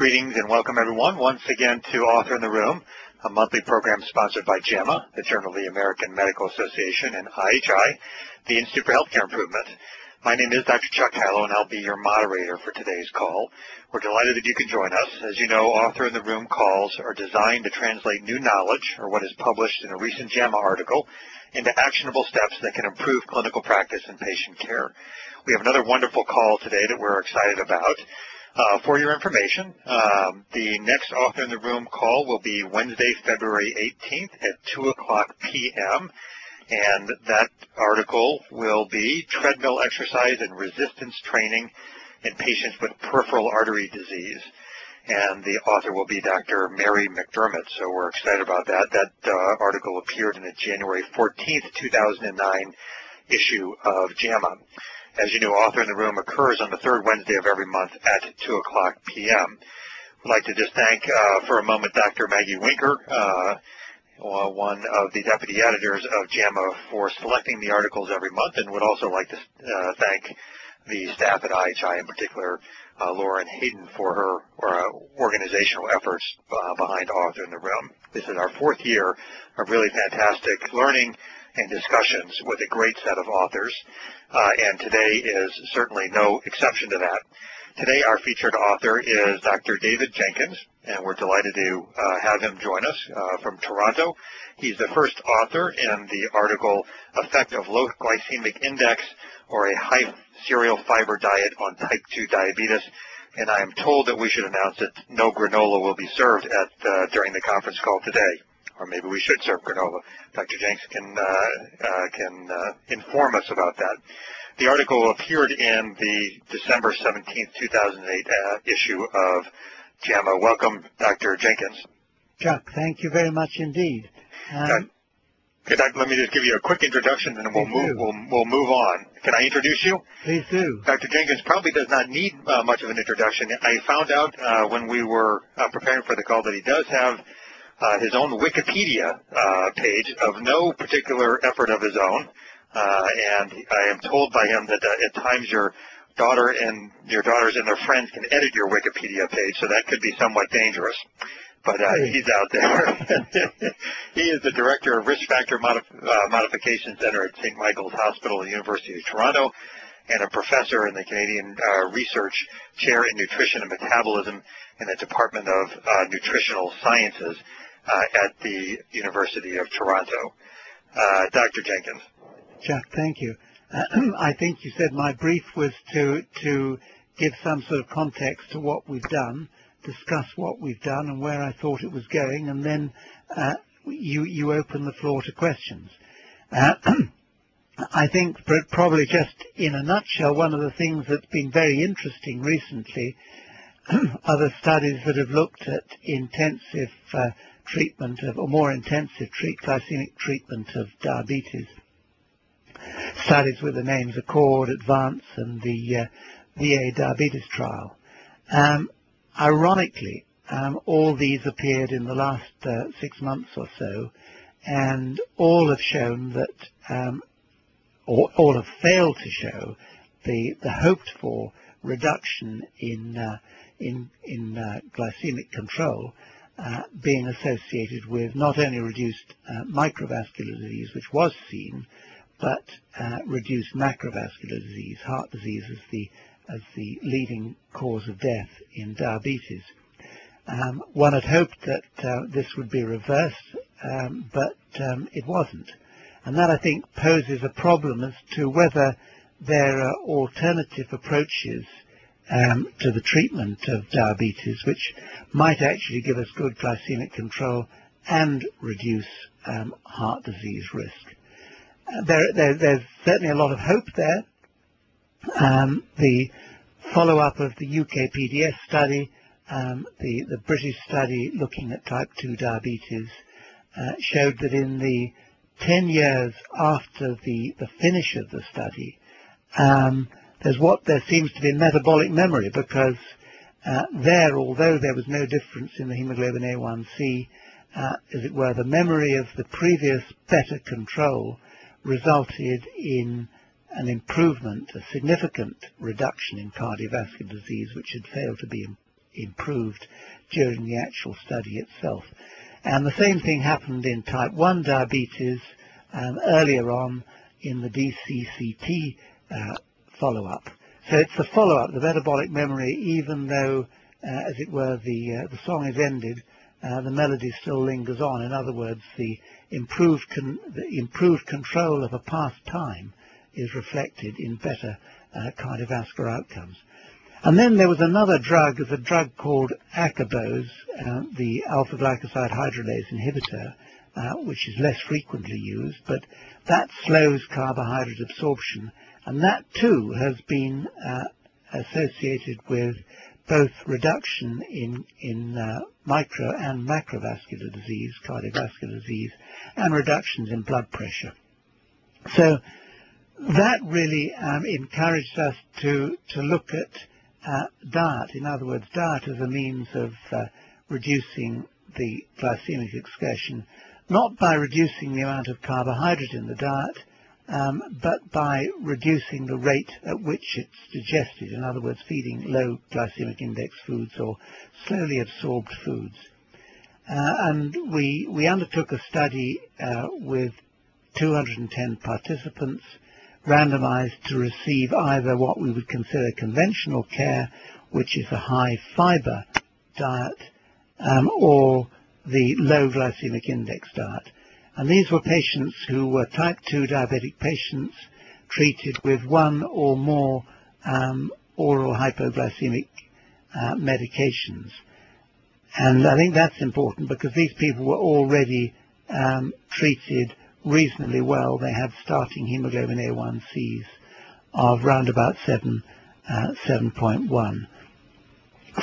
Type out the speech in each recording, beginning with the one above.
Greetings and welcome, everyone, once again to Author in the Room, a monthly program sponsored by JAMA, the Journal of the American Medical Association, and IHI, the Institute for Healthcare Improvement. My name is Dr. Chuck Hallow, and I'll be your moderator for today's call. We're delighted that you can join us. As you know, Author in the Room calls are designed to translate new knowledge, or what is published in a recent JAMA article, into actionable steps that can improve clinical practice and patient care. We have another wonderful call today that we're excited about. For your information, the next Author in the Room call will be Wednesday, February 18th at 2 o'clock p.m., and that article will be Treadmill Exercise and Resistance Training in Patients with Peripheral Artery Disease, and the author will be Dr. Mary McDermott, so we're excited about that. That article appeared in the January 14th, 2009 issue of JAMA. As you know, Author in the Room occurs on the third Wednesday of every month at 2 o'clock p.m. I'd like to just thank for a moment Dr. Maggie Winker, one of the deputy editors of JAMA, for selecting the articles every month, and would also like to thank the staff at IHI, in particular Lauren Hayden, for her organizational efforts behind Author in the Room. This is our fourth year of really fantastic learning and discussions with a great set of authors, and today is certainly no exception to that. Today our featured author is Dr. David Jenkins, and we're delighted to have him join us from Toronto. He's the first author in the article, Effect of Low Glycemic Index or a High Cereal Fiber Diet on Type 2 Diabetes, and I am told that we should announce that no granola will be served at during the conference call today. Or maybe we should serve granola. Dr. Jenks can inform us about that. The article appeared in the December 17, 2008 issue of JAMA. Welcome, Dr. Jenkins. Chuck, thank you very much indeed. Let me just give you a quick introduction, and then we'll move on. Can I introduce you? Please do. Dr. Jenkins probably does not need much of an introduction. I found out when we were preparing for the call that he does have his own Wikipedia page of no particular effort of his own, and I am told by him that at times your daughters and their friends can edit your Wikipedia page, so that could be somewhat dangerous. But he's out there. He is the director of Risk Factor Modification Center at St. Michael's Hospital, the University of Toronto, and a professor in the Canadian Research Chair in Nutrition and Metabolism in the Department of Nutritional Sciences at the University of Toronto. Dr. Jenkins. Chuck, thank you. I think you said my brief was to give some sort of context to what we've done, discuss what we've done and where I thought it was going, and then you open the floor to questions. I think probably just in a nutshell, one of the things that's been very interesting recently are the studies that have looked at intensive treatment of, or more intensive glycemic treatment of diabetes. Studies with the names ACCORD, ADVANCE, and the VA Diabetes Trial. Ironically, all these appeared in the last 6 months or so, and all have shown that, all have failed to show the hoped for reduction in glycemic control being associated with not only reduced microvascular disease, which was seen, but reduced macrovascular disease, heart disease as the leading cause of death in diabetes. One had hoped that this would be reversed, but it wasn't. And that, I think, poses a problem as to whether there are alternative approaches to the treatment of diabetes, which might actually give us good glycemic control and reduce heart disease risk. There's certainly a lot of hope there. The follow-up of the UK PDS study, the British study looking at type 2 diabetes, showed that in the 10 years after the finish of the study, there seems to be metabolic memory, because although there was no difference in the hemoglobin A1c, as it were, the memory of the previous better control resulted in an improvement, a significant reduction in cardiovascular disease, which had failed to be improved during the actual study itself. And the same thing happened in type 1 diabetes earlier on in the DCCT follow-up. So it's the follow-up, the metabolic memory, even though, as it were, the song is ended, the melody still lingers on. In other words, the improved control of a past time is reflected in better cardiovascular outcomes. And then there was another drug, a drug called acarbose, the alpha-glycoside hydrolase inhibitor, which is less frequently used, but that slows carbohydrate absorption. And that, too, has been associated with both reduction in micro and macrovascular disease, cardiovascular disease, and reductions in blood pressure. So that really encouraged us to look at diet. In other words, diet as a means of reducing the glycemic excursion, not by reducing the amount of carbohydrate in the diet, but by reducing the rate at which it's digested. In other words, feeding low glycemic index foods or slowly absorbed foods. And we undertook a study with 210 participants, randomized to receive either what we would consider conventional care, which is a high fiber diet, or the low glycemic index diet. And these were patients who were type 2 diabetic patients treated with one or more oral hypoglycemic medications. And I think that's important because these people were already treated reasonably well. They had starting hemoglobin A1Cs of round about 7.1.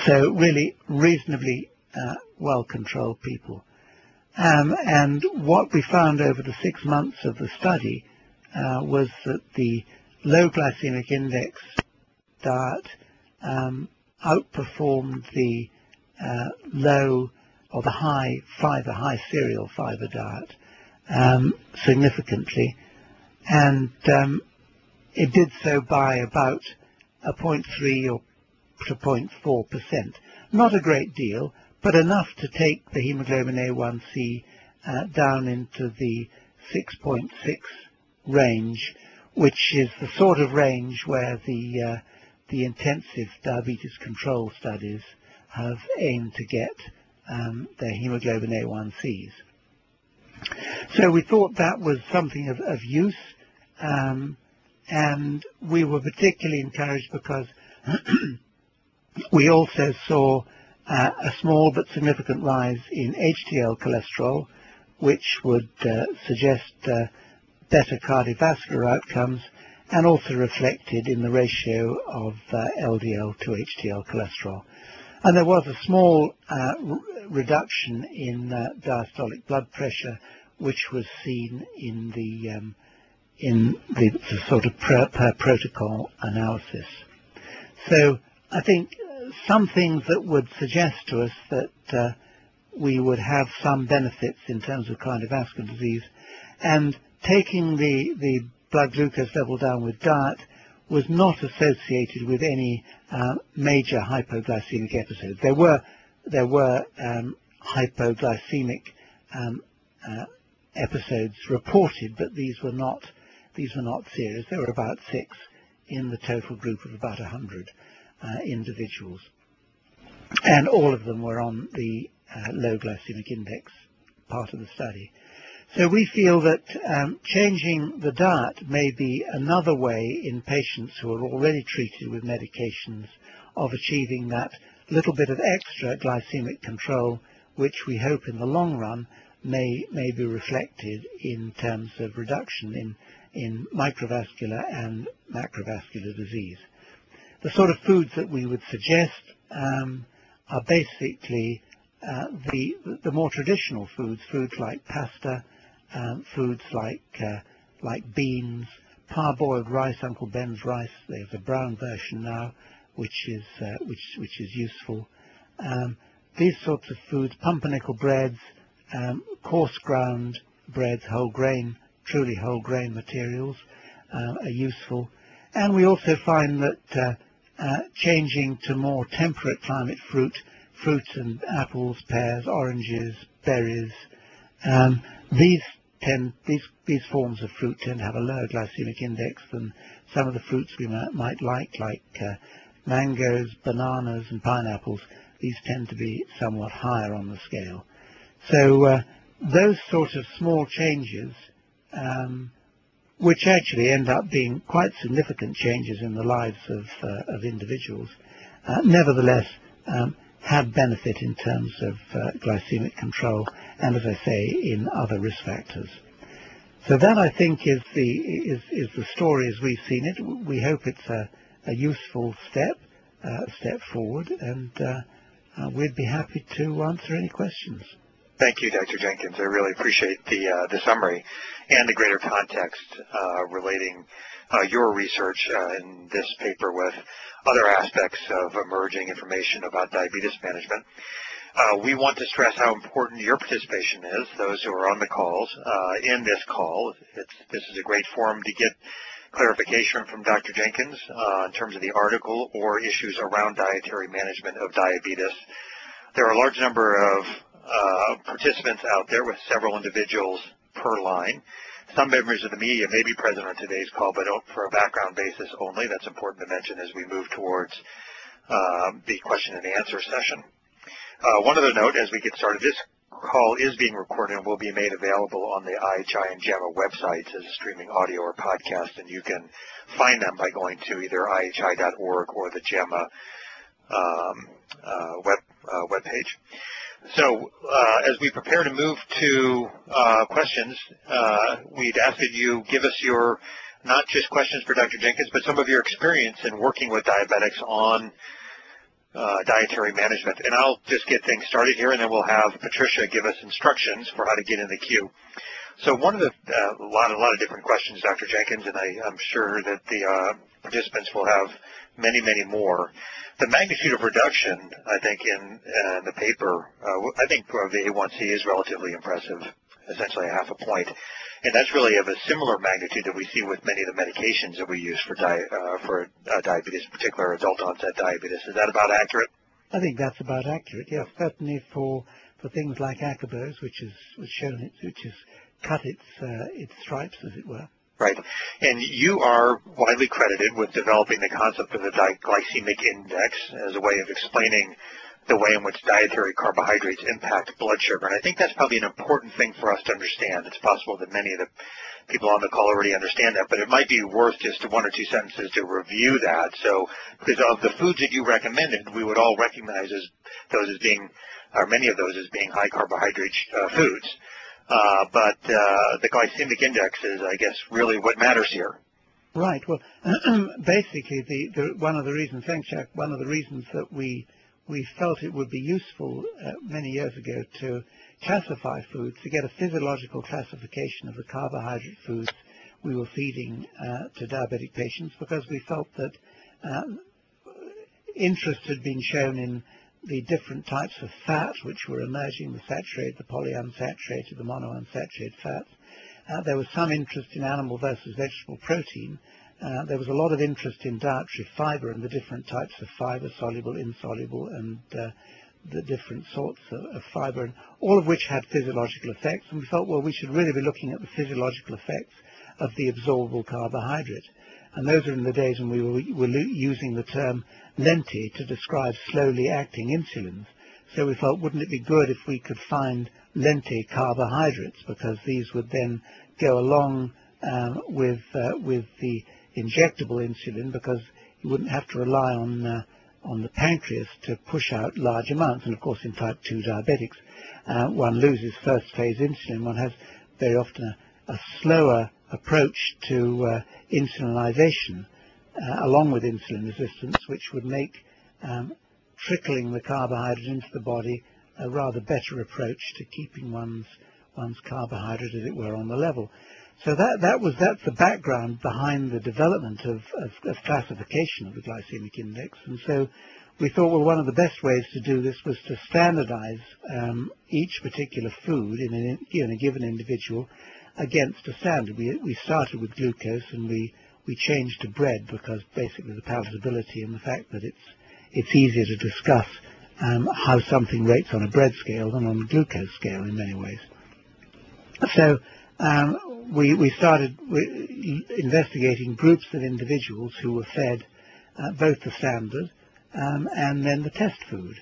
So really reasonably well-controlled people. And what we found over the 6 months of the study was that the low glycemic index diet outperformed the low or the high fiber, high cereal fiber diet significantly. And it did so by about a 0.3 or to 0.4%. Not a great deal, but enough to take the hemoglobin A1c down into the 6.6 range, which is the sort of range where the intensive diabetes control studies have aimed to get their hemoglobin A1cs. So we thought that was something of use, and we were particularly encouraged because we also saw a small but significant rise in HDL cholesterol, which would suggest better cardiovascular outcomes and also reflected in the ratio of LDL to HDL cholesterol. And there was a small reduction in diastolic blood pressure, which was seen in the sort of per protocol analysis. So I think some things that would suggest to us that we would have some benefits in terms of cardiovascular disease, and taking the blood glucose level down with diet was not associated with any major hypoglycemic episodes. There were hypoglycemic episodes reported, but these were not serious. There were about 6 in the total group of about 100 individuals, and all of them were on the low glycemic index part of the study. So we feel that changing the diet may be another way in patients who are already treated with medications of achieving that little bit of extra glycemic control, which we hope in the long run may be reflected in terms of reduction in microvascular and macrovascular disease. The sort of foods that we would suggest are basically the more traditional foods like pasta, foods like beans, parboiled rice, Uncle Ben's rice. There's a brown version now, which is useful. These sorts of foods, pumpernickel breads, coarse ground breads, whole grain, truly whole grain materials are useful. And we also find that changing to more temperate climate fruits and apples, pears, oranges, berries. These forms of fruit tend to have a lower glycemic index than some of the fruits we might like mangoes, bananas, and pineapples. These tend to be somewhat higher on the scale. So those sort of small changes, which actually end up being quite significant changes in the lives of individuals, nevertheless have benefit in terms of glycemic control and, as I say, in other risk factors. So that, I think, is the story as we've seen it. We hope it's a useful step forward, and we'd be happy to answer any questions. Thank you, Dr. Jenkins. I really appreciate the summary and the greater context relating your research in this paper with other aspects of emerging information about diabetes management. We want to stress how important your participation is, those who are on the calls, in this call. This is a great forum to get clarification from Dr. Jenkins in terms of the article or issues around dietary management of diabetes. There are a large number of participants out there with several individuals per line. Some members of the media may be present on today's call, but for a background basis only. That's important to mention as we move towards the question and answer session. One other note as we get started, this call is being recorded and will be made available on the IHI and JAMA websites as a streaming audio or podcast, and you can find them by going to either IHI.org or the JAMA webpage. So as we prepare to move to questions, we'd ask that you give us your, not just questions for Dr. Jenkins, but some of your experience in working with diabetics on dietary management. And I'll just get things started here, and then we'll have Patricia give us instructions for how to get in the queue. So one of the a lot of different questions, Dr. Jenkins, and I'm sure that the participants will have many, many more. The magnitude of reduction, I think, in the paper, I think the A1C is relatively impressive, essentially a half a point. And that's really of a similar magnitude that we see with many of the medications that we use for diabetes, in particular adult onset diabetes. Is that about accurate? I think that's about accurate, yes. Certainly for things like acarbose, which has cut its stripes, as it were. Right. And you are widely credited with developing the concept of the glycemic index as a way of explaining the way in which dietary carbohydrates impact blood sugar. And I think that's probably an important thing for us to understand. It's possible that many of the people on the call already understand that, but it might be worth just one or two sentences to review that. So, because of the foods that you recommended, we would all recognize many of those as being high carbohydrate foods. But the glycemic index is, I guess, really what matters here. Right. Well, basically, one of the reasons that we felt it would be useful many years ago to classify foods, to get a physiological classification of the carbohydrate foods we were feeding to diabetic patients, because we felt that interest had been shown in the different types of fat which were emerging, the saturated, the polyunsaturated, the monounsaturated fats. There was some interest in animal versus vegetable protein. There was a lot of interest in dietary fiber and the different types of fiber, soluble, insoluble, and the different sorts of fiber, and all of which had physiological effects. And we thought, well, we should really be looking at the physiological effects of the absorbable carbohydrate. And those are in the days when we were using the term lenti to describe slowly acting insulins. So we thought, wouldn't it be good if we could find lenti carbohydrates, because these would then go along with the injectable insulin, because you wouldn't have to rely on the pancreas to push out large amounts. And of course, in type 2 diabetics, one loses first phase insulin. One has very often a slower approach to insulinization along with insulin resistance, which would make trickling the carbohydrate into the body a rather better approach to keeping one's carbohydrate, as it were, on the level. So that's the background behind the development of classification of the glycemic index. And so we thought, well, one of the best ways to do this was to standardize each particular food in a given individual against a standard. We started with glucose, and we we changed to bread because basically the palatability and the fact that it's easier to discuss how something rates on a bread scale than on a glucose scale in many ways. So we started investigating groups of individuals who were fed both the standard and then the test food,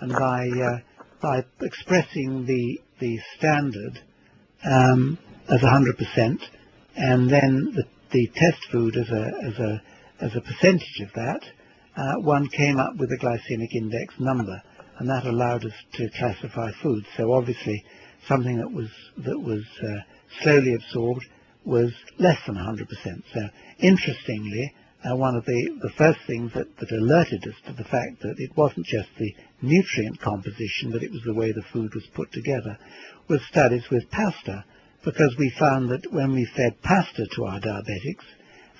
and by expressing the standard as 100% and then the test food as a percentage of that, one came up with a glycemic index number, and that allowed us to classify food. So obviously, something that was slowly absorbed was less than 100%. So interestingly, one of the first things that alerted us to the fact that it wasn't just the nutrient composition, but it was the way the food was put together, was studies with pasta, because we found that when we fed pasta to our diabetics,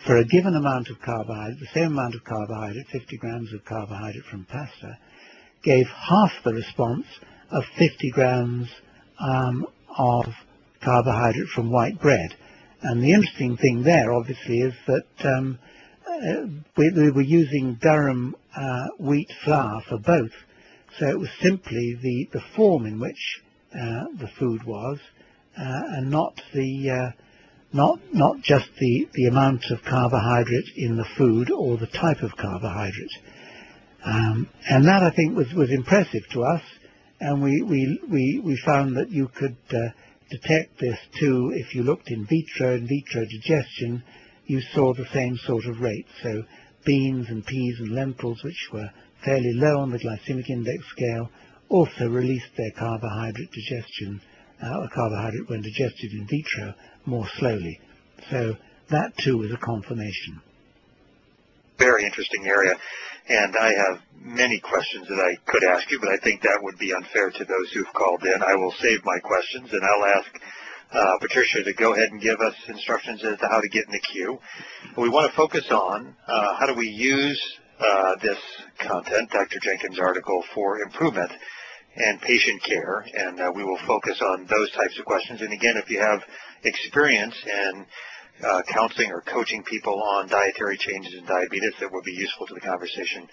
for a given amount of carbohydrate, the same amount of carbohydrate, 50 grams of carbohydrate from pasta, gave half the response of 50 grams of carbohydrate from white bread. And the interesting thing there, obviously, is that we were using Durham wheat flour for both. So it was simply the form in which the food was, and not just the amount of carbohydrate in the food or the type of carbohydrate. And that, I think, was impressive to us. And we found that you could detect this too if you looked in vitro digestion. You saw the same sort of rate. So beans and peas and lentils, which were fairly low on the glycemic index scale, also released their carbohydrate digestion, or carbohydrate when digested in vitro, more slowly. So that too was a confirmation. Very interesting area, and I have many questions that I could ask you, but I think that would be unfair to those who've called in. I will save my questions, and I'll ask Patricia to go ahead and give us instructions as to how to get in the queue. We want to focus on how do we use this content, Dr. Jenkins' article, for improvement and patient care, and we will focus on those types of questions. And again, if you have experience in counseling or coaching people on dietary changes in diabetes that would be useful to the conversation,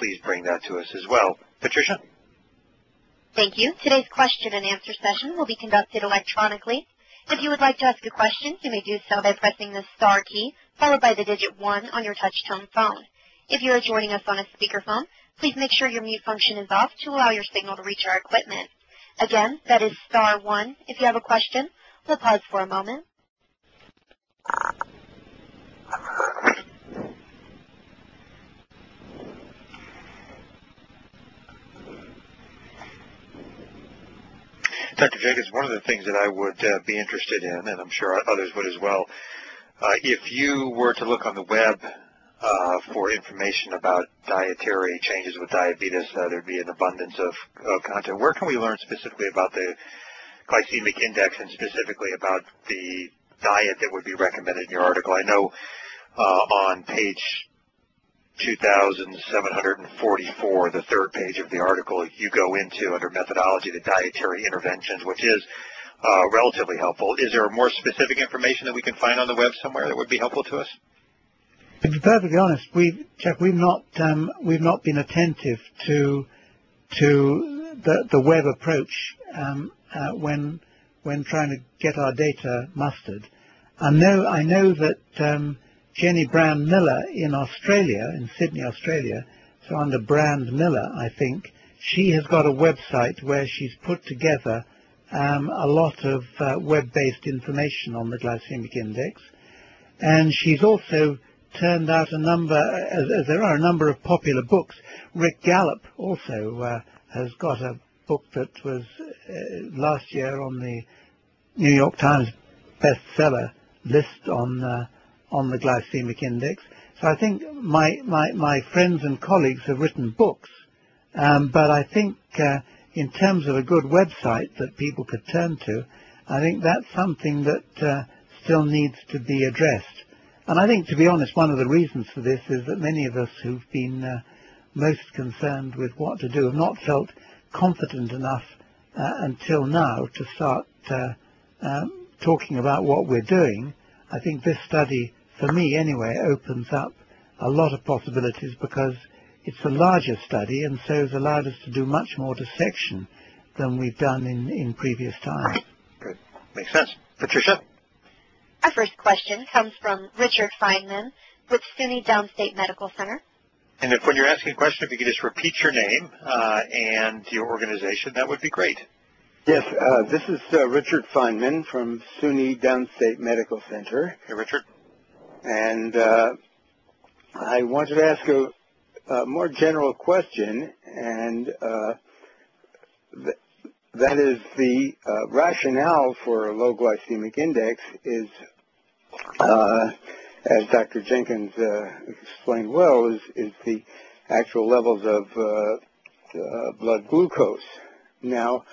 please bring that to us as well. Patricia? Thank you. Today's question and answer session will be conducted electronically. If you would like to ask a question, you may do so by pressing the star key followed by the digit 1 on your touch-tone phone. If you are joining us on a speakerphone, please make sure your mute function is off to allow your signal to reach our equipment. Again, that is star 1 if you have a question. We'll pause for a moment. Dr. Jenkins, one of the things that I would be interested in, and I'm sure others would as well, if you were to look on the web for information about dietary changes with diabetes, there'd be an abundance of content. Where can we learn specifically about the glycemic index and specifically about the diet that would be recommended in your article? I know on page 2744, the third page of the article, you go into, under methodology, the dietary interventions, which is relatively helpful. Is there more specific information that we can find on the web somewhere that would be helpful to us? To be perfectly honest, we've not been attentive to the web approach when trying to get our data mustered. I know that Jenny Brand-Miller in Australia, in Sydney, Australia, so under Brand-Miller, I think, she has got a website where she's put together a lot of web-based information on the glycemic index. And she's also turned out a number, as there are a number of popular books. Rick Gallop also has got a book that was last year on the New York Times bestseller list on the glycemic index. So I think my friends and colleagues have written books, but I think in terms of a good website that people could turn to, I think that's something that still needs to be addressed. And I think, to be honest, one of the reasons for this is that many of us who've been most concerned with what to do have not felt confident enough until now to start talking about what we're doing. I think this study for me anyway, opens up a lot of possibilities because it's a larger study and so has allowed us to do much more dissection than we've done in previous times. Good. Makes sense. Patricia? Our first question comes from Richard Feynman with SUNY Downstate Medical Center. And if when you're asking a question, if you could just repeat your name and your organization, that would be great. Yes, this is Richard Feynman from SUNY Downstate Medical Center. Hey, Richard. And I wanted to ask a more general question, and that is the rationale for a low glycemic index is, as Dr. Jenkins explained well, is the actual levels of blood glucose. Now,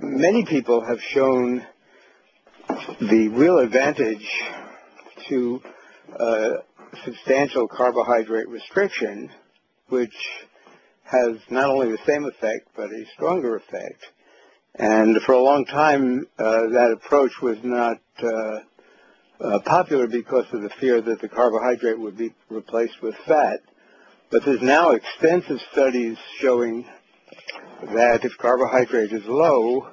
many people have shown the real advantage to substantial carbohydrate restriction, which has not only the same effect but a stronger effect. And for a long time, that approach was not popular because of the fear that the carbohydrate would be replaced with fat. But there's now extensive studies showing that if carbohydrate is low,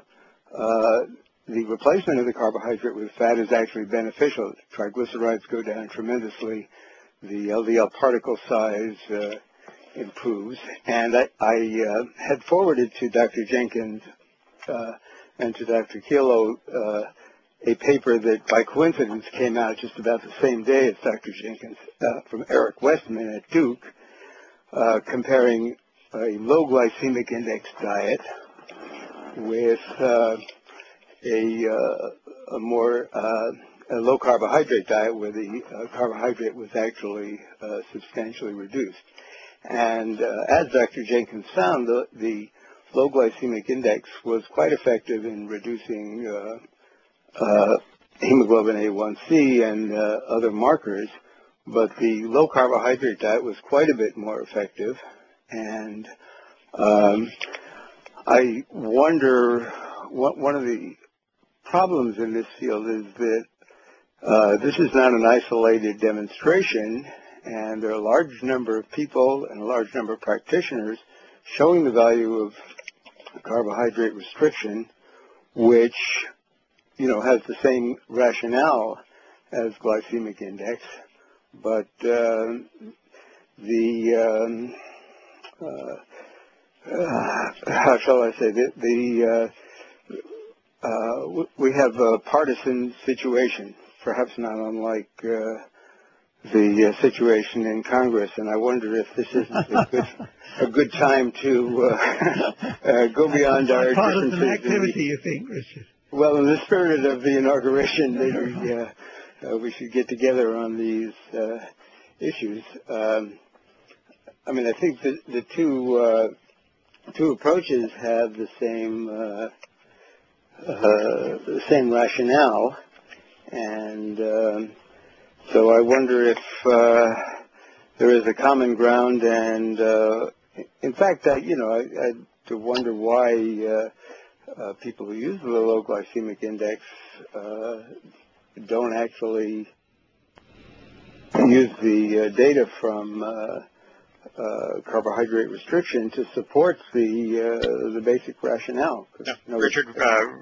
the replacement of the carbohydrate with fat is actually beneficial. Triglycerides go down tremendously. The LDL particle size improves. And I had forwarded to Dr. Jenkins and to Dr. Kilo a paper that by coincidence came out just about the same day as Dr. Jenkins from Eric Westman at Duke, comparing a low glycemic index diet with a low carbohydrate diet where the carbohydrate was actually substantially reduced. And as Dr. Jenkins found, the low glycemic index was quite effective in reducing hemoglobin A1c and other markers, but the low carbohydrate diet was quite a bit more effective. And I wonder, what one of the problems in this field is that this is not an isolated demonstration, and there are a large number of people and a large number of practitioners showing the value of carbohydrate restriction, which, you know, has the same rationale as glycemic index, but how shall I say, we have a partisan situation, perhaps not unlike the situation in Congress, and I wonder if this isn't a good time to go beyond our differences. Partisan activity, you think, Richard? Well, in the spirit of the inauguration, maybe we should get together on these issues. I mean, I think that the two approaches have the same rationale, and so I wonder if there is a common ground. And in fact, I do wonder why people who use the low glycemic index don't actually use the data from carbohydrate restriction to support the basic rationale. Richard,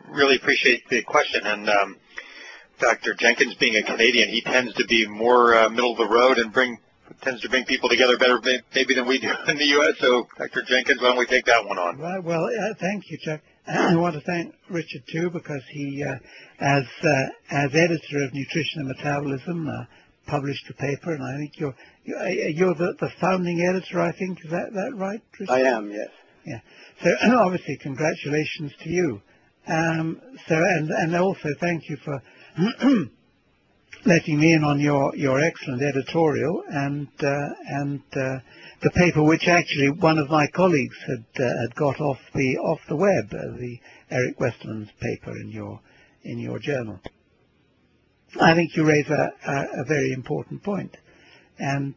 really appreciate the question, and Dr. Jenkins, being a Canadian, he tends to be more middle of the road and tends to bring people together better maybe than we do in the U.S. So, Dr. Jenkins, why don't we take that one on? Right. Well, thank you, Chuck. I want to thank Richard too, because he, as editor of Nutrition and Metabolism, published a paper, and I think you're the founding editor, I think. Is that right, Richard? I am, yes. Yeah. So, and obviously, congratulations to you. And also thank you for letting me in on your excellent editorial and the paper, which actually one of my colleagues had got off the web, the Eric Westman's paper in your journal. I think you raise a very important point. And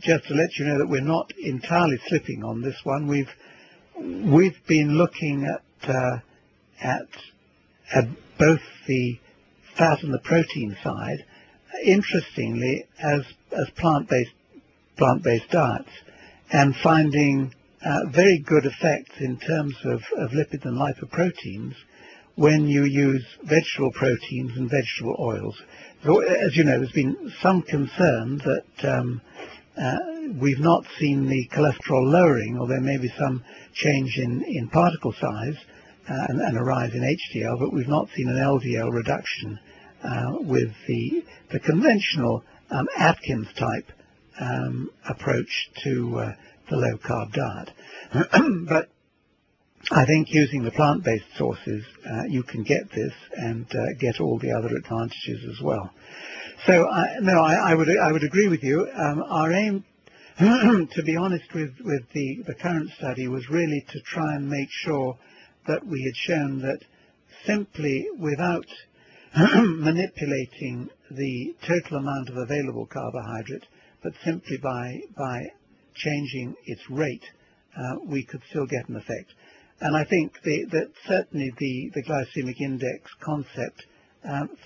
just to let you know that we're not entirely slipping on this one, we've been looking at both the fat and the protein side, interestingly as plant-based diets, and finding very good effects in terms of lipid and lipoproteins when you use vegetable proteins and vegetable oils. So, as you know, there's been some concern that we've not seen the cholesterol lowering, or there may be some change in particle size and a rise in HDL, but we've not seen an LDL reduction with the conventional Atkins type approach to the low-carb diet. But I think using the plant-based sources, you can get this and get all the other advantages as well. So, I would agree with you. Our aim, to be honest, with the current study was really to try and make sure that we had shown that simply without manipulating the total amount of available carbohydrate, but simply by changing its rate, we could still get an effect. And I think that certainly the glycemic index concept,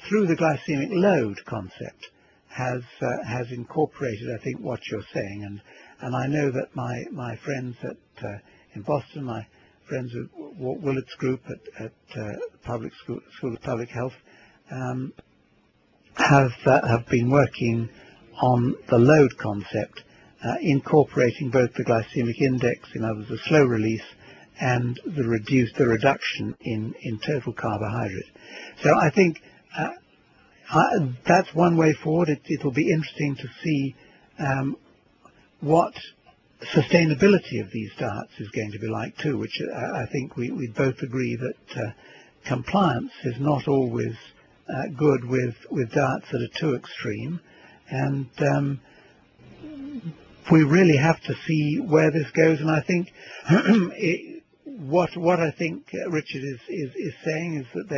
through the glycemic load concept, has incorporated, I think, what you're saying. And I know that my friends at in Boston, my friends at Willett's group at Public School of Public Health, have been working on the load concept, incorporating both the glycemic index, in other words, the slow release, and the reduction in total carbohydrate. So I think that's one way forward. It'll be interesting to see what sustainability of these diets is going to be like too, which I think we both agree that compliance is not always good with diets that are too extreme. And we really have to see where this goes. And I think what I think Richard is saying is that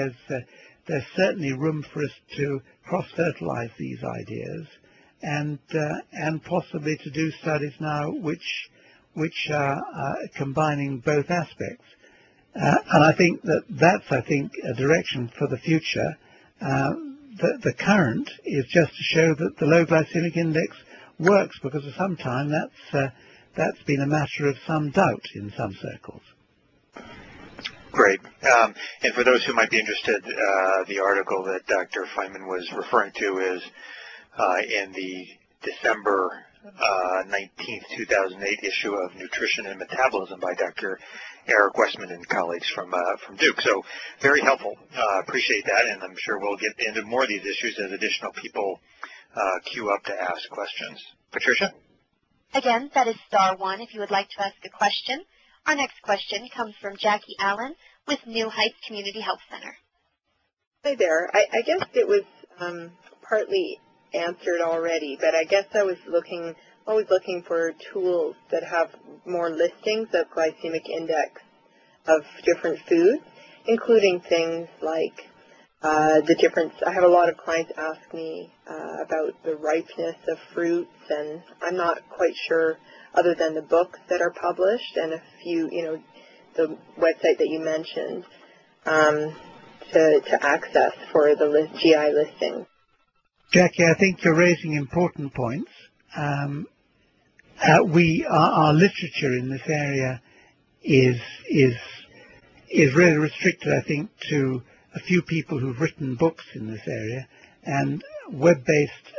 there's certainly room for us to cross-fertilize these ideas, and possibly to do studies now which are combining both aspects. And I think that's a direction for the future. The current is just to show that the low glycemic index works, because for some time that's been a matter of some doubt in some circles. Great. And for those who might be interested, the article that Dr. Feynman was referring to is in the December 19, 2008 issue of Nutrition and Metabolism by Dr. Eric Westman and colleagues from Duke. So very helpful. Appreciate that, and I'm sure we'll get into more of these issues as additional people queue up to ask questions. Patricia? Again, that is star one if you would like to ask a question. Our next question comes from Jackie Allen with New Heights Community Health Center. Hi there. I guess it was partly answered already, but I guess I was always looking for tools that have more listings of glycemic index of different foods, including things like the difference. I have a lot of clients ask me about the ripeness of fruits, and I'm not quite sure, other than the books that are published and a few, the website that you mentioned, to access for the GI listing. Jackie, I think you're raising important points. Our literature in this area is really restricted, I think, to a few people who've written books in this area, and web-based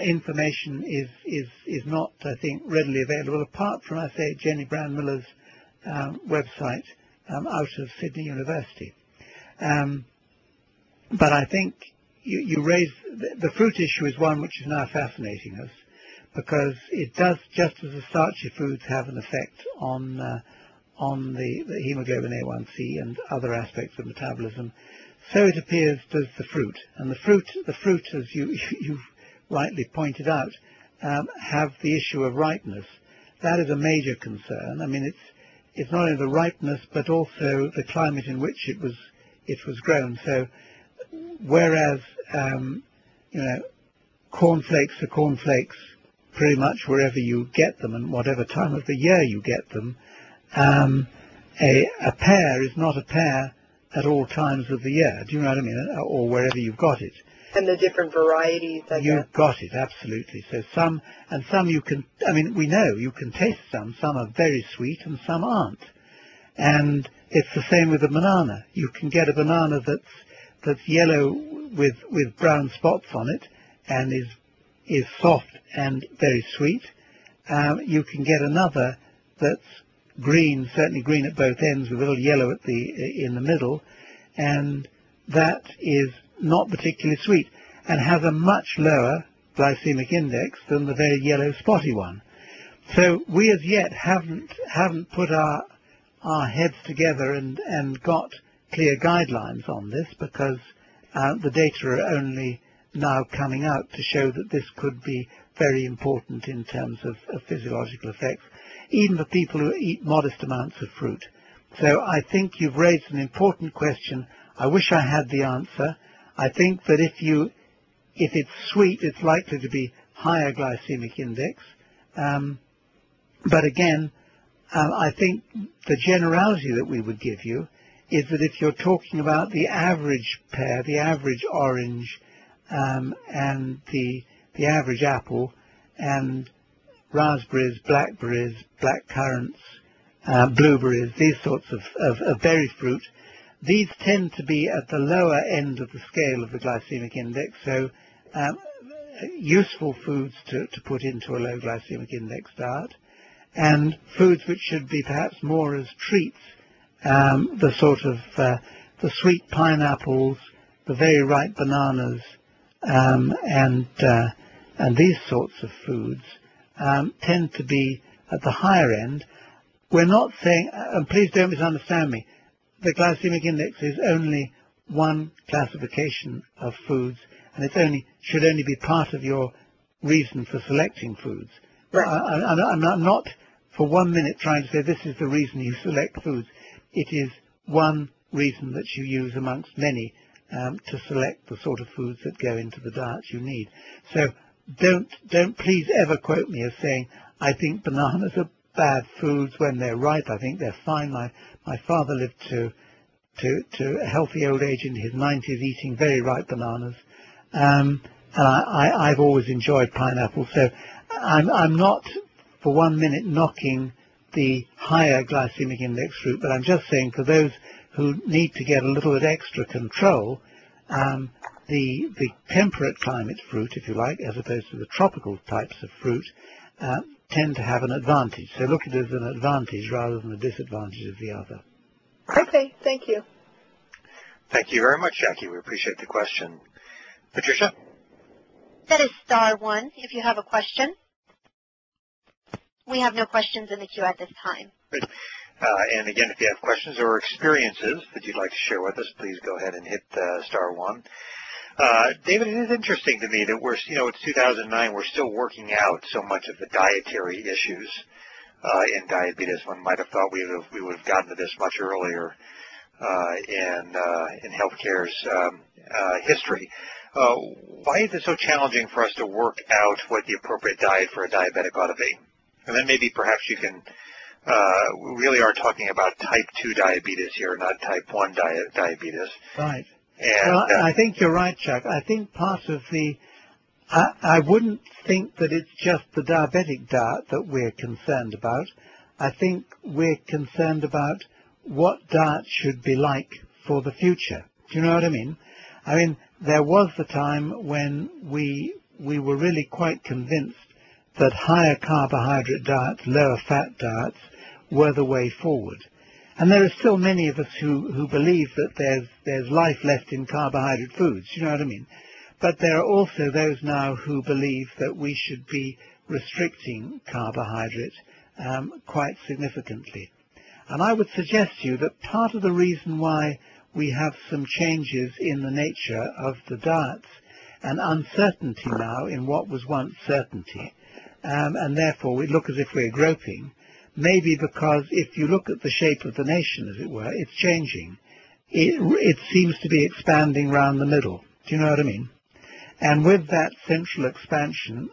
information is not, I think, readily available, apart from, I say, Jenny Brand-Miller's website out of Sydney University. But I think you raise the fruit issue is one which is now fascinating us, because it does, just as the starchy foods have an effect on the hemoglobin A1c and other aspects of metabolism, so it appears does the fruit. And the fruit, as you rightly pointed out, have the issue of ripeness. That is a major concern. I mean, it's not only the ripeness, but also the climate in which it was grown. So, whereas cornflakes are cornflakes pretty much wherever you get them and whatever time of the year you get them. A pear is not a pear at all times of the year. Do you know what I mean? Or wherever you've got it. And the different varieties, I guess. You got it, absolutely. So some you can, I mean, we know you can taste some are very sweet and some aren't. And it's the same with a banana. You can get a banana that's yellow with brown spots on it and is soft and very sweet. You can get another that's green, certainly green at both ends with a little yellow at in the middle, and that is not particularly sweet and has a much lower glycemic index than the very yellow spotty one. So we as yet haven't put our heads together and got clear guidelines on this because the data are only now coming out to show that this could be very important in terms of physiological effects, even for people who eat modest amounts of fruit. So I think you've raised an important question. I wish I had the answer. I think that if it's sweet, it's likely to be higher glycemic index. But again, I think the generality that we would give you is that if you're talking about the average pear, the average orange, and the average apple, and raspberries, blackberries, blackcurrants, blueberries, these sorts of berry fruit, these tend to be at the lower end of the scale of the glycemic index, so useful foods to put into a low glycemic index diet, and foods which should be perhaps more as treats, the sort of the sweet pineapples, the very ripe bananas, and these sorts of foods tend to be at the higher end. We're not saying, and please don't misunderstand me, the glycemic index is only one classification of foods, and it should only be part of your reason for selecting foods. Right. I'm not for 1 minute trying to say this is the reason you select foods. It is one reason that you use amongst many to select the sort of foods that go into the diet you need. So don't please ever quote me as saying, I think bananas are bad foods when they're ripe. I think they're fine. My father lived to a healthy old age in his 90s eating very ripe bananas. And I've always enjoyed pineapple. So I'm not for 1 minute knocking the higher glycemic index fruit, but I'm just saying for those who need to get a little bit extra control, the temperate climate fruit, if you like, as opposed to the tropical types of fruit, tend to have an advantage. So look at it as an advantage rather than a disadvantage of the other. Okay, thank you. Thank you very much, Jackie. We appreciate the question. Patricia? That is star one if you have a question. We have no questions in the queue at this time. Great. And again, if you have questions or experiences that you'd like to share with us, please go ahead and hit star one. David, it is interesting to me that it's 2009, we're still working out so much of the dietary issues in diabetes. One might have thought we would have gotten to this much earlier in healthcare's history. Why is it so challenging for us to work out what the appropriate diet for a diabetic ought to be? And then maybe perhaps you can, we really are talking about type 2 diabetes here, not type 1 diabetes. Right. And, well, I think you're right, Chuck. I think part of I wouldn't think that it's just the diabetic diet that we're concerned about. I think we're concerned about what diet should be like for the future. Do you know what I mean? I mean, there was the time when we were really quite convinced that higher carbohydrate diets, lower fat diets were the way forward. And there are still many of us who believe that there's life left in carbohydrate foods, you know what I mean? But there are also those now who believe that we should be restricting carbohydrate quite significantly. And I would suggest to you that part of the reason why we have some changes in the nature of the diets and uncertainty now in what was once certainty, and therefore we look as if we're groping, maybe because if you look at the shape of the nation, as it were, it's changing. It seems to be expanding round the middle. Do you know what I mean? And with that central expansion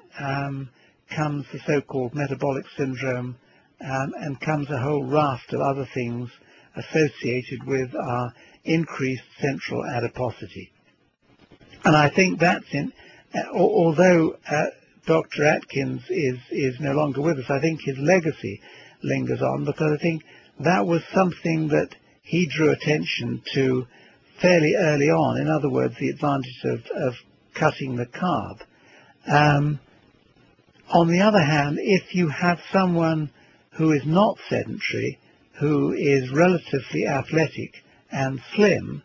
comes the so-called metabolic syndrome and comes a whole raft of other things associated with our increased central adiposity. And I think that's in, although Dr. Atkins is no longer with us, I think his legacy lingers on, because I think that was something that he drew attention to fairly early on. In other words, the advantage of cutting the carb. On the other hand, if you have someone who is not sedentary, who is relatively athletic and slim,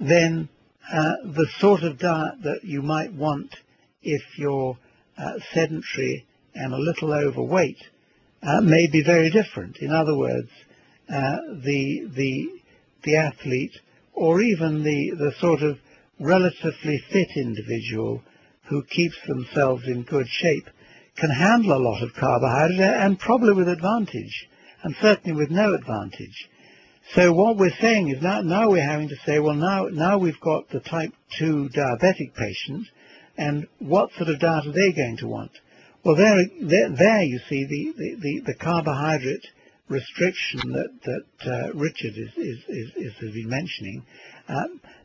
then the sort of diet that you might want if you're sedentary and a little overweight may be very different. In other words, the athlete, or even the sort of relatively fit individual who keeps themselves in good shape, can handle a lot of carbohydrate, and probably with advantage, and certainly with no advantage. So what we're saying is now we're having to say, well, now we've got the type 2 diabetic patients, and what sort of diet are they going to want? Well, there you see the carbohydrate restriction that Richard has been mentioning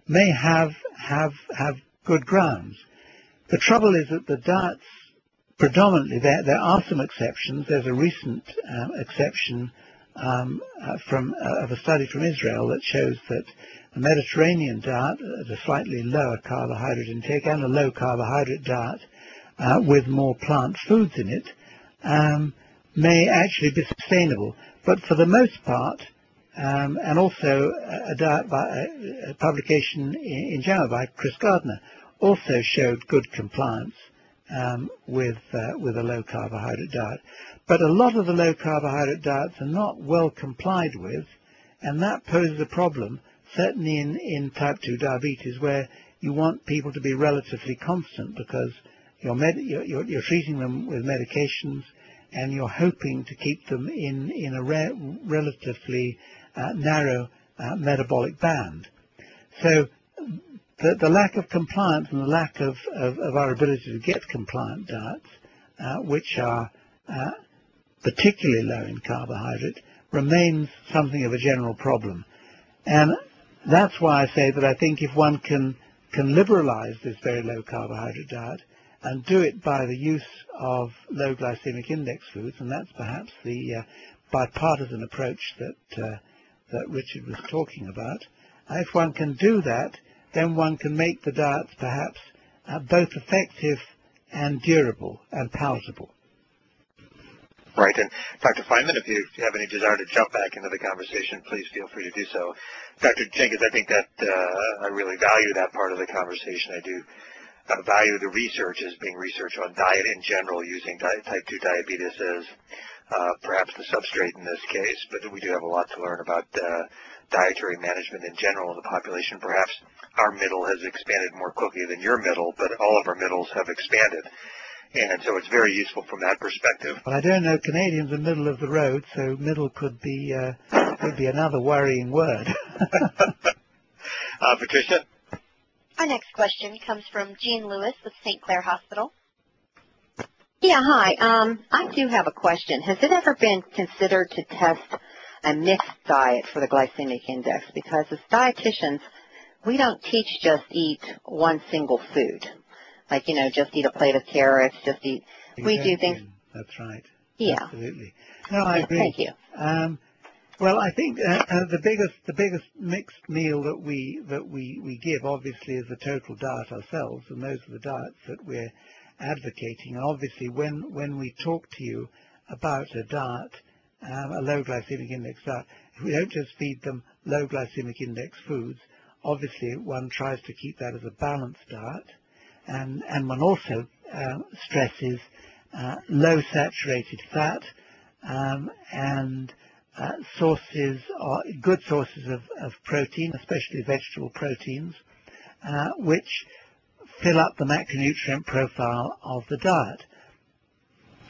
may have good grounds. The trouble is that the diets predominantly, there are some exceptions. There's a recent exception of a study from Israel that shows that a Mediterranean diet at a slightly lower carbohydrate intake and a low carbohydrate diet with more plant foods in it may actually be sustainable. But for the most part, and also a diet by a publication in JAMA by Chris Gardner also showed good compliance with a low carbohydrate diet. But a lot of the low carbohydrate diets are not well complied with, and that poses a problem, certainly in type 2 diabetes, where you want people to be relatively constant, because you're treating them with medications and you're hoping to keep them in a relatively narrow metabolic band. So the lack of compliance and the lack of our ability to get compliant diets, which are particularly low in carbohydrate, remains something of a general problem. And that's why I say that I think if one can liberalize this very low carbohydrate diet and do it by the use of low glycemic index foods, and that's perhaps the bipartisan approach that Richard was talking about, if one can do that, then one can make the diets perhaps both effective and durable and palatable. Right, and Dr. Feynman, if you have any desire to jump back into the conversation, please feel free to do so. Dr. Jenkins, I think that I really value that part of the conversation. I do value the research as being research on diet in general, using type 2 diabetes as perhaps the substrate in this case, but we do have a lot to learn about dietary management in general in the population. Perhaps our middle has expanded more quickly than your middle, but all of our middles have expanded. And so it's very useful from that perspective. Well, I don't know. Canadians are middle of the road, so middle could be another worrying word. Patricia? Our next question comes from Jean Lewis with St. Clair Hospital. Yeah, hi. I do have a question. Has it ever been considered to test a mixed diet for the glycemic index? Because as dietitians, we don't teach just eat one single food. Like, just eat a plate of carrots, just eat. Exactly. We do things. That's right. Yeah. Absolutely. No, I agree. Thank you. Well, I think the biggest mixed meal that we give, obviously, is the total diet ourselves, and those are the diets that we're advocating. And obviously, when we talk to you about a diet, a low glycemic index diet, we don't just feed them low glycemic index foods. Obviously, one tries to keep that as a balanced diet. And one also stresses low saturated fat and sources, or good sources of protein, especially vegetable proteins, which fill up the macronutrient profile of the diet.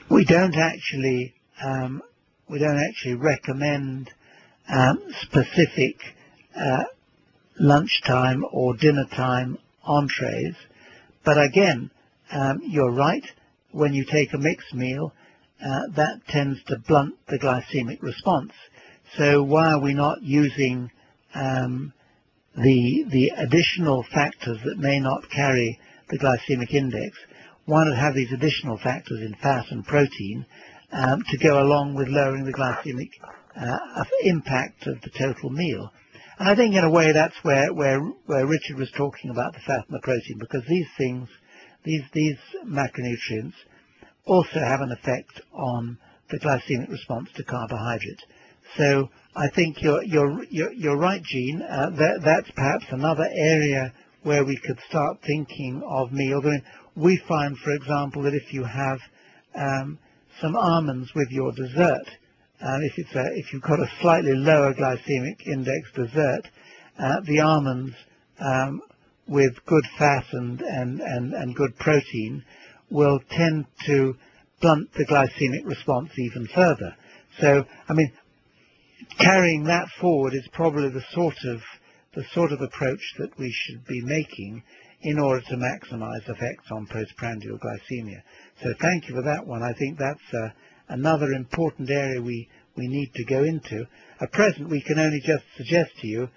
We don't actually recommend specific lunchtime or dinner time entrees. But again, you're right, when you take a mixed meal, that tends to blunt the glycemic response. So why are we not using the additional factors that may not carry the glycemic index, one would have these additional factors in fat and protein to go along with lowering the glycemic impact of the total meal. And I think in a way that's where Richard was talking about the fat and the protein, because these things, these macronutrients also have an effect on the glycemic response to carbohydrate. So I think you're right, Jean. That's perhaps another area where we could start thinking of meals. I mean, we find, for example, that if you have some almonds with your dessert, if you've got a slightly lower glycemic index dessert, the almonds with good fat and good protein will tend to blunt the glycemic response even further. So, I mean, carrying that forward is probably the sort of approach that we should be making in order to maximize effects on postprandial glycemia. So thank you for that one. I think that's another important area we need to go into. At present, we can only just suggest to you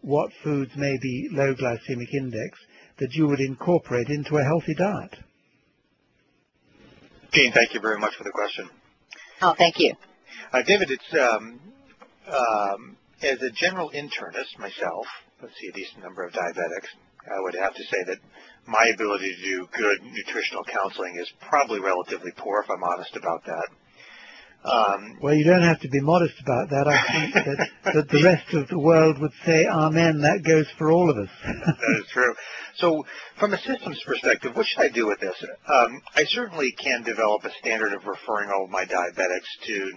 what foods may be low glycemic index that you would incorporate into a healthy diet. Jean, thank you very much for the question. Oh, thank you. David, it's as a general internist myself, I see a decent number of diabetics. I would have to say that my ability to do good nutritional counseling is probably relatively poor, if I'm honest about that. Well, you don't have to be modest about that. I think that the rest of the world would say, amen, that goes for all of us. That is true. So from a systems perspective, what should I do with this? I certainly can develop a standard of referring all of my diabetics to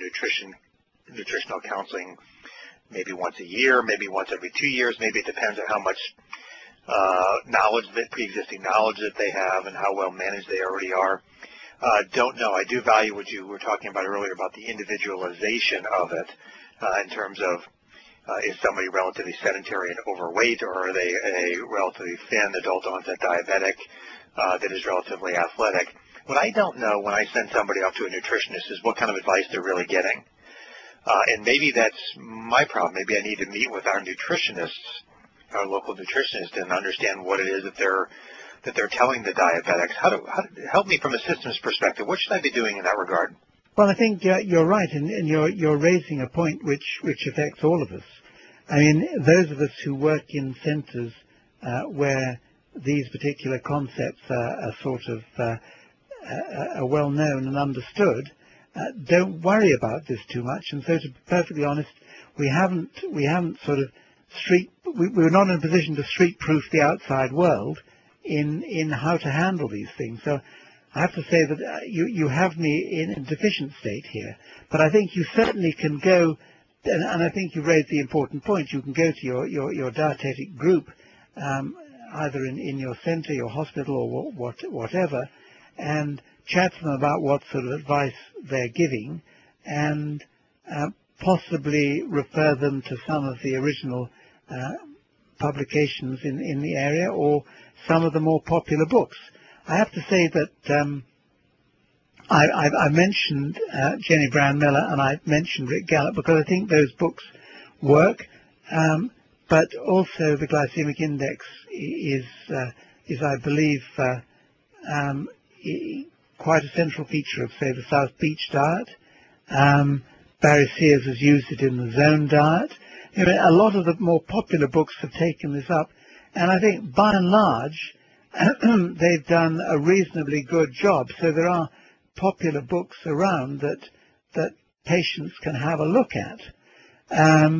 nutritional counseling maybe once a year, maybe once every 2 years. Maybe it depends on how much pre-existing knowledge that they have and how well managed they already are. Don't know. I do value what you were talking about earlier about the individualization of it in terms of is somebody relatively sedentary and overweight, or are they a relatively thin adult onset diabetic that is relatively athletic. What I don't know when I send somebody off to a nutritionist is what kind of advice they're really getting. And maybe that's my problem. Maybe I need to meet with our nutritionists, our local nutritionist, and understand what it is that they're telling the diabetics. How to help me from a systems perspective? What should I be doing in that regard? Well, I think you're right, and you're raising a point which affects all of us. I mean, those of us who work in centres where these particular concepts are sort of are well known and understood don't worry about this too much. And so, to be perfectly honest, we haven't sort of we're not in a position to street-proof the outside world in how to handle these things. So I have to say that you have me in a deficient state here, but I think you certainly can go, and I think you raised the important point, you can go to your dietetic group, either in your centre, your hospital, or whatever, and chat to them about what sort of advice they're giving, and possibly refer them to some of the original publications in the area, or some of the more popular books. I have to say that I mentioned Jenny Brand-Miller and I mentioned Rick Gallop because I think those books work, but also the glycemic index is I believe, quite a central feature of, say, the South Beach diet. Barry Sears has used it in the Zone diet. You know, a lot of the more popular books have taken this up, and I think by and large they've done a reasonably good job. So there are popular books around that patients can have a look at.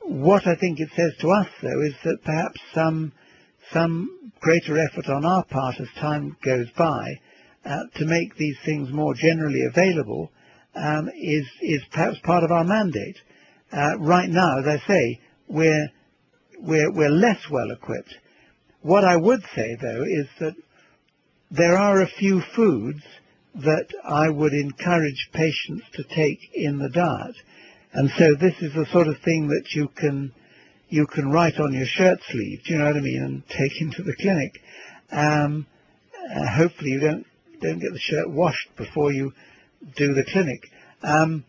What I think it says to us, though, is that perhaps some greater effort on our part as time goes by to make these things more generally available is perhaps part of our mandate. Right now, as I say, we're less well equipped. What I would say, though, is that there are a few foods that I would encourage patients to take in the diet, and so this is the sort of thing that you can write on your shirt sleeve, do you know what I mean, and take into the clinic. Hopefully you don't get the shirt washed before you do the clinic. And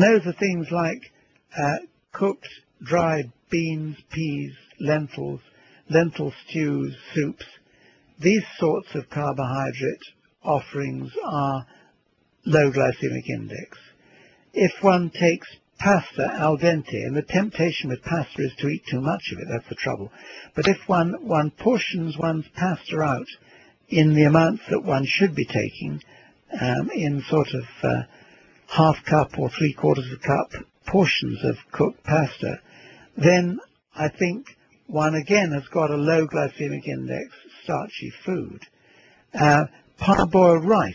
those are things like cooked dried beans, peas, lentils, lentil stews, soups. These sorts of carbohydrate offerings are low glycemic index. If one takes pasta al dente, and the temptation with pasta is to eat too much of it, that's the trouble. But if one portions one's pasta out in the amounts that one should be taking, in sort of half cup or three-quarters of a cup portions of cooked pasta, then I think one again has got a low glycemic index starchy food. Parboiled rice,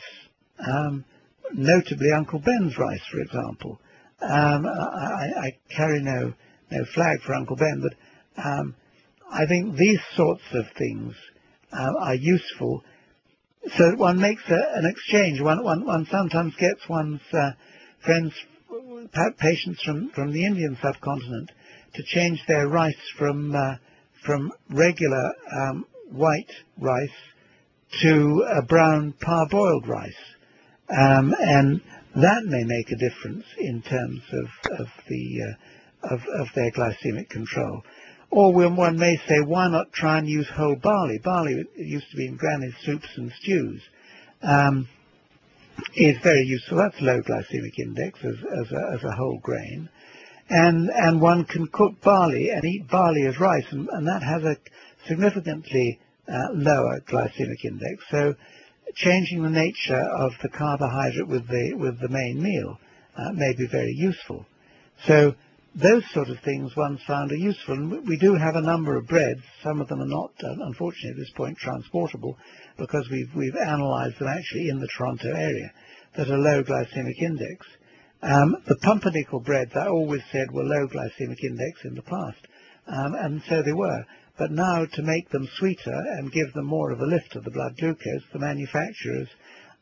notably Uncle Ben's rice, for example. I carry no flag for Uncle Ben, but I think these sorts of things are useful, so that one makes an exchange. One sometimes gets one's friends, patients from the Indian subcontinent to change their rice from regular white rice to a brown parboiled rice, and that may make a difference in terms of their glycemic control. Or one may say, why not try and use whole barley? Barley used to be in Granny's soups and stews. Is very useful. That's low glycemic index as a whole grain, and one can cook barley and eat barley as rice, and that has a significantly lower glycemic index. So changing the nature of the carbohydrate with the main meal may be very useful. So those sort of things one's found are useful, and we do have a number of breads. Some of them are not, unfortunately at this point, transportable, because we've analysed them actually in the Toronto area, that are low glycemic index. The pumpernickel breads I always said were low glycemic index in the past, and so they were. But now, to make them sweeter and give them more of a lift of the blood glucose, the manufacturers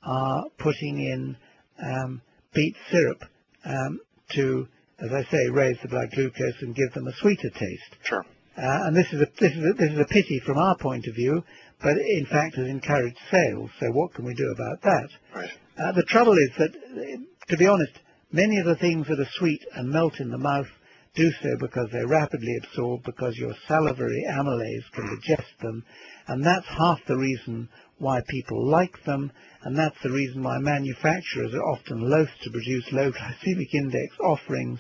are putting in beet syrup to, as I say, raise the blood glucose and give them a sweeter taste. Sure. And this is a pity from our point of view, but in fact has encouraged sales. So what can we do about that? Right. The trouble is that, to be honest, many of the things that are sweet and melt in the mouth do so because they're rapidly absorbed, because your salivary amylase can digest them, and that's half the reason why people like them, and that's the reason why manufacturers are often loath to produce low glycemic index offerings,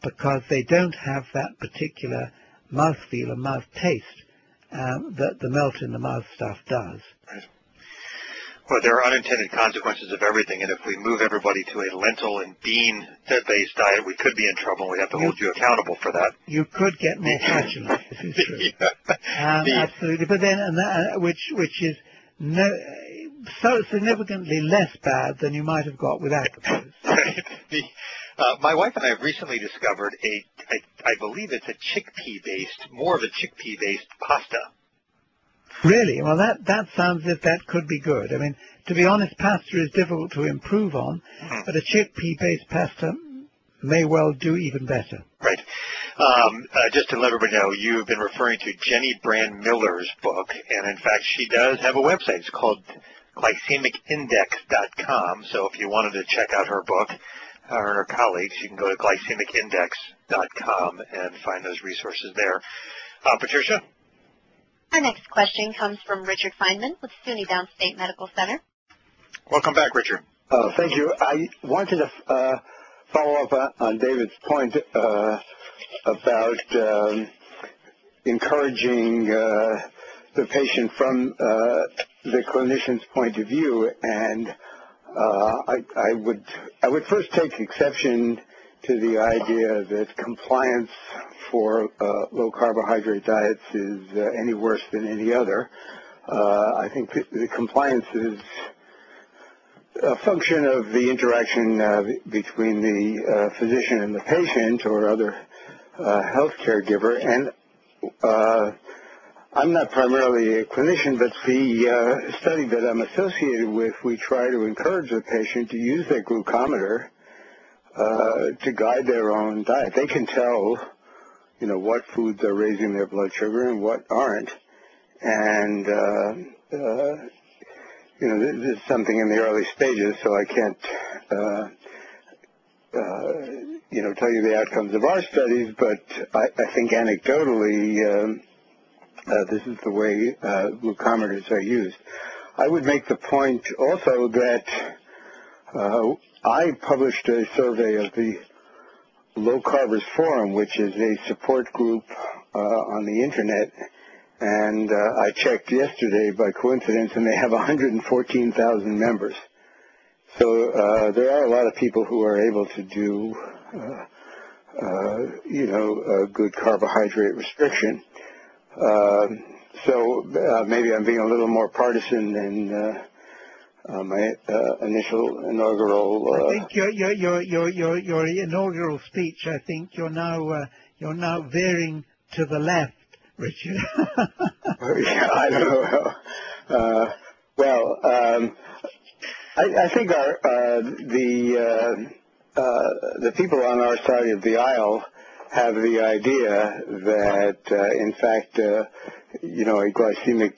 because they don't have that particular mouthfeel and mouth taste that the melt in the mouth stuff does. Right. Well, there are unintended consequences of everything, and if we move everybody to a lentil and bean-based diet, we could be in trouble. We have to hold you accountable for that. You could get more flatulence. This is true. Yeah. Absolutely, but then, and that, which is so significantly less bad than you might have got with acarbose. Right. My wife and I have recently discovered I believe it's a chickpea-based, more of a chickpea-based pasta. Really? Well, that sounds as if that could be good. I mean, to be honest, pasta is difficult to improve on, but a chickpea-based pasta may well do even better. Right. Just to let everybody know, you've been referring to Jenny Brand-Miller's book, and in fact, she does have a website. It's called glycemicindex.com, so if you wanted to check out her book, her and her colleagues, you can go to glycemicindex.com and find those resources there. Patricia? Our next question comes from Richard Feynman with SUNY Downstate Medical Center. Welcome back, Richard. Thank you. I wanted to follow up on David's point about encouraging the patient from the clinician's point of view, and I would first take exception to the idea that compliance for low-carbohydrate diets is any worse than any other. I think the compliance is a function of the interaction between the physician and the patient or other health caregiver. And I'm not primarily a clinician, but the study that I'm associated with, we try to encourage the patient to use their glucometer to guide their own diet. They can tell, you know, what foods are raising their blood sugar and what aren't. And, you know, this is something in the early stages, so I can't tell you the outcomes of our studies, but I think anecdotally this is the way glucometers are used. I would make the point also that I published a survey of the Low Carbers Forum, which is a support group on the Internet, and I checked yesterday by coincidence, and they have 114,000 members. So there are a lot of people who are able to do, good carbohydrate restriction. So maybe I'm being a little more partisan than my initial inaugural. I think your inaugural speech. I think you're now veering to the left, Richard. Yeah, I don't know. I think the people on our side of the aisle have the idea that, in fact, a glycemic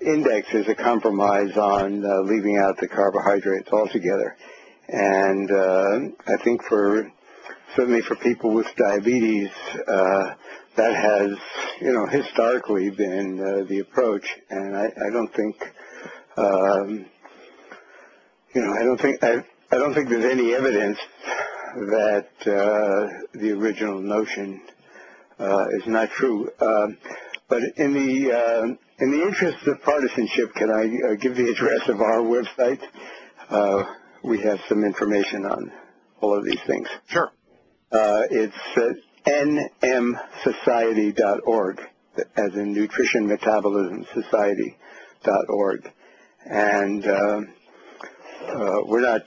index is a compromise on leaving out the carbohydrates altogether. And I think certainly for people with diabetes, that has, historically been the approach. And I don't think... I don't think there's any evidence that the original notion is not true. But in the interest of partisanship, can I give the address of our website? We have some information on all of these things. Sure. It's nmsociety.org, as in Nutrition Metabolism Society.org, and. We're not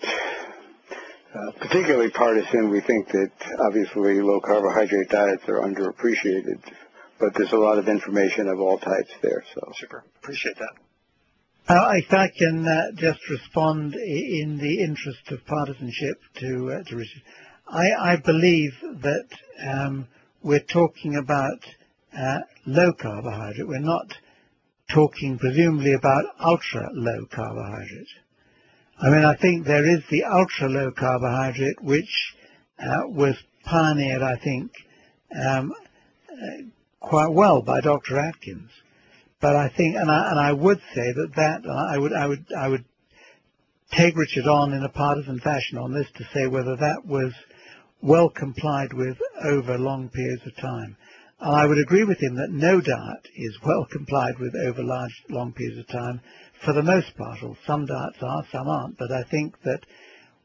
particularly partisan. We think that, obviously, low-carbohydrate diets are underappreciated, but there's a lot of information of all types there. So. Super. Appreciate that. If I can just respond in the interest of partisanship to Richard, I believe that we're talking about low-carbohydrate. We're not talking, presumably, about ultra-low-carbohydrate. I mean, I think there is the ultra-low carbohydrate, which was pioneered, I think, quite well by Dr. Atkins. But I think, and I would say that I would take Richard on in a partisan fashion on this to say whether that was well complied with over long periods of time. And I would agree with him that no diet is well complied with over long periods of time. For the most part, or some diets are, some aren't, but I think that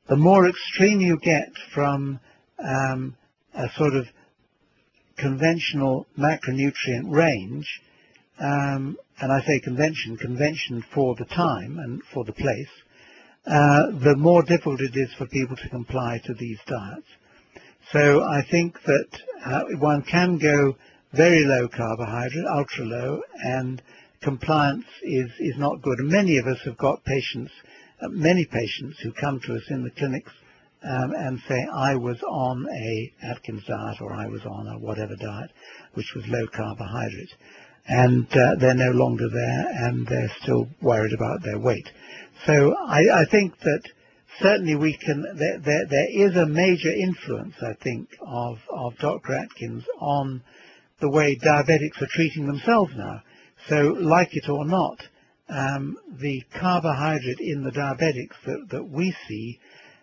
the more extreme you get from a sort of conventional macronutrient range, and I say convention for the time and for the place, the more difficult it is for people to comply to these diets. So I think that one can go very low carbohydrate, ultra low, and compliance is not good. Many of us have got patients, many patients who come to us in the clinics and say, I was on a Atkins diet or I was on a whatever diet, which was low carbohydrate. And they're no longer there and they're still worried about their weight. So I think that certainly we can, there is a major influence, I think, of Dr. Atkins on the way diabetics are treating themselves now. So, like it or not, the carbohydrate in the diabetics that we see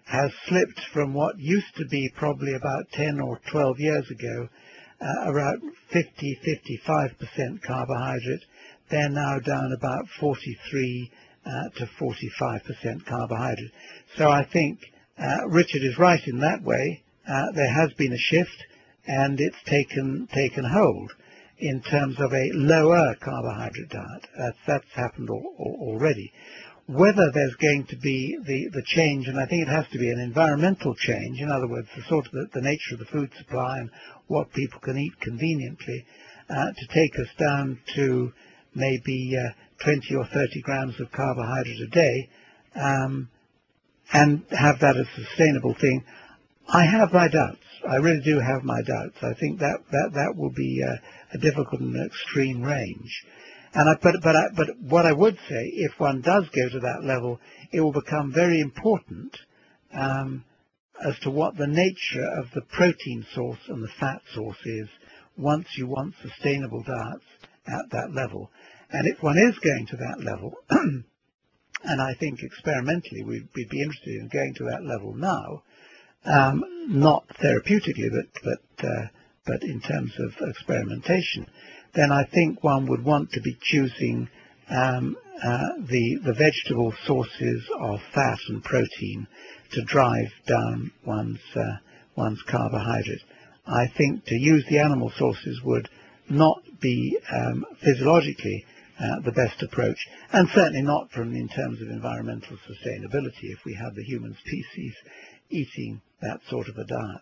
has slipped from what used to be probably about 10 or 12 years ago, around 50-55% carbohydrate. They're now down about 43 to 45% carbohydrate. So I think Richard is right in that way. There has been a shift, and it's taken hold. In terms of a lower carbohydrate diet. That's happened already. Whether there's going to be the change, and I think it has to be an environmental change, in other words, the sort of the nature of the food supply and what people can eat conveniently, to take us down to maybe 20 or 30 grams of carbohydrate a day, and have that as a sustainable thing. I have my doubts. I really do have my doubts. I think that will be a difficult and extreme range. And but what I would say, if one does go to that level, it will become very important as to what the nature of the protein source and the fat source is once you want sustainable diets at that level. And if one is going to that level, and I think experimentally we'd be interested in going to that level now, not therapeutically, but in terms of experimentation, then I think one would want to be choosing the vegetable sources of fat and protein to drive down one's carbohydrates. I think to use the animal sources would not be physiologically the best approach, and certainly not from in terms of environmental sustainability if we have the human species eating that sort of a diet.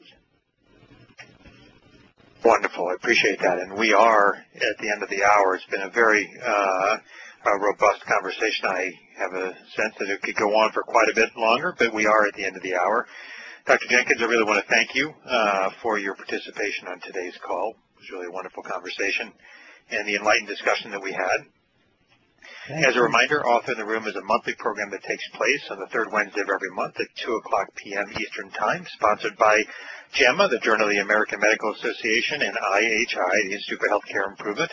Wonderful. I appreciate that. And we are at the end of the hour. It's been a very robust conversation. I have a sense that it could go on for quite a bit longer, but we are at the end of the hour. Dr. Jenkins, I really want to thank you for your participation on today's call. It was really a wonderful conversation and the enlightened discussion that we had. As a reminder, Author in the Room is a monthly program that takes place on the third Wednesday of every month at 2 o'clock p.m. Eastern Time, sponsored by JAMA, the Journal of the American Medical Association, and IHI, the Institute for Healthcare Improvement.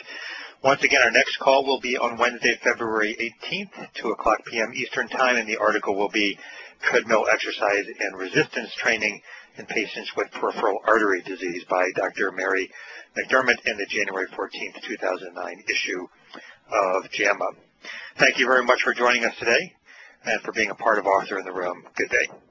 Once again, our next call will be on Wednesday, February 18th, 2 o'clock p.m. Eastern Time, and the article will be Treadmill Exercise and Resistance Training in Patients with Peripheral Artery Disease by Dr. Mary McDermott in the January 14th, 2009 issue of JAMA. Thank you very much for joining us today and for being a part of Author in the Room. Good day.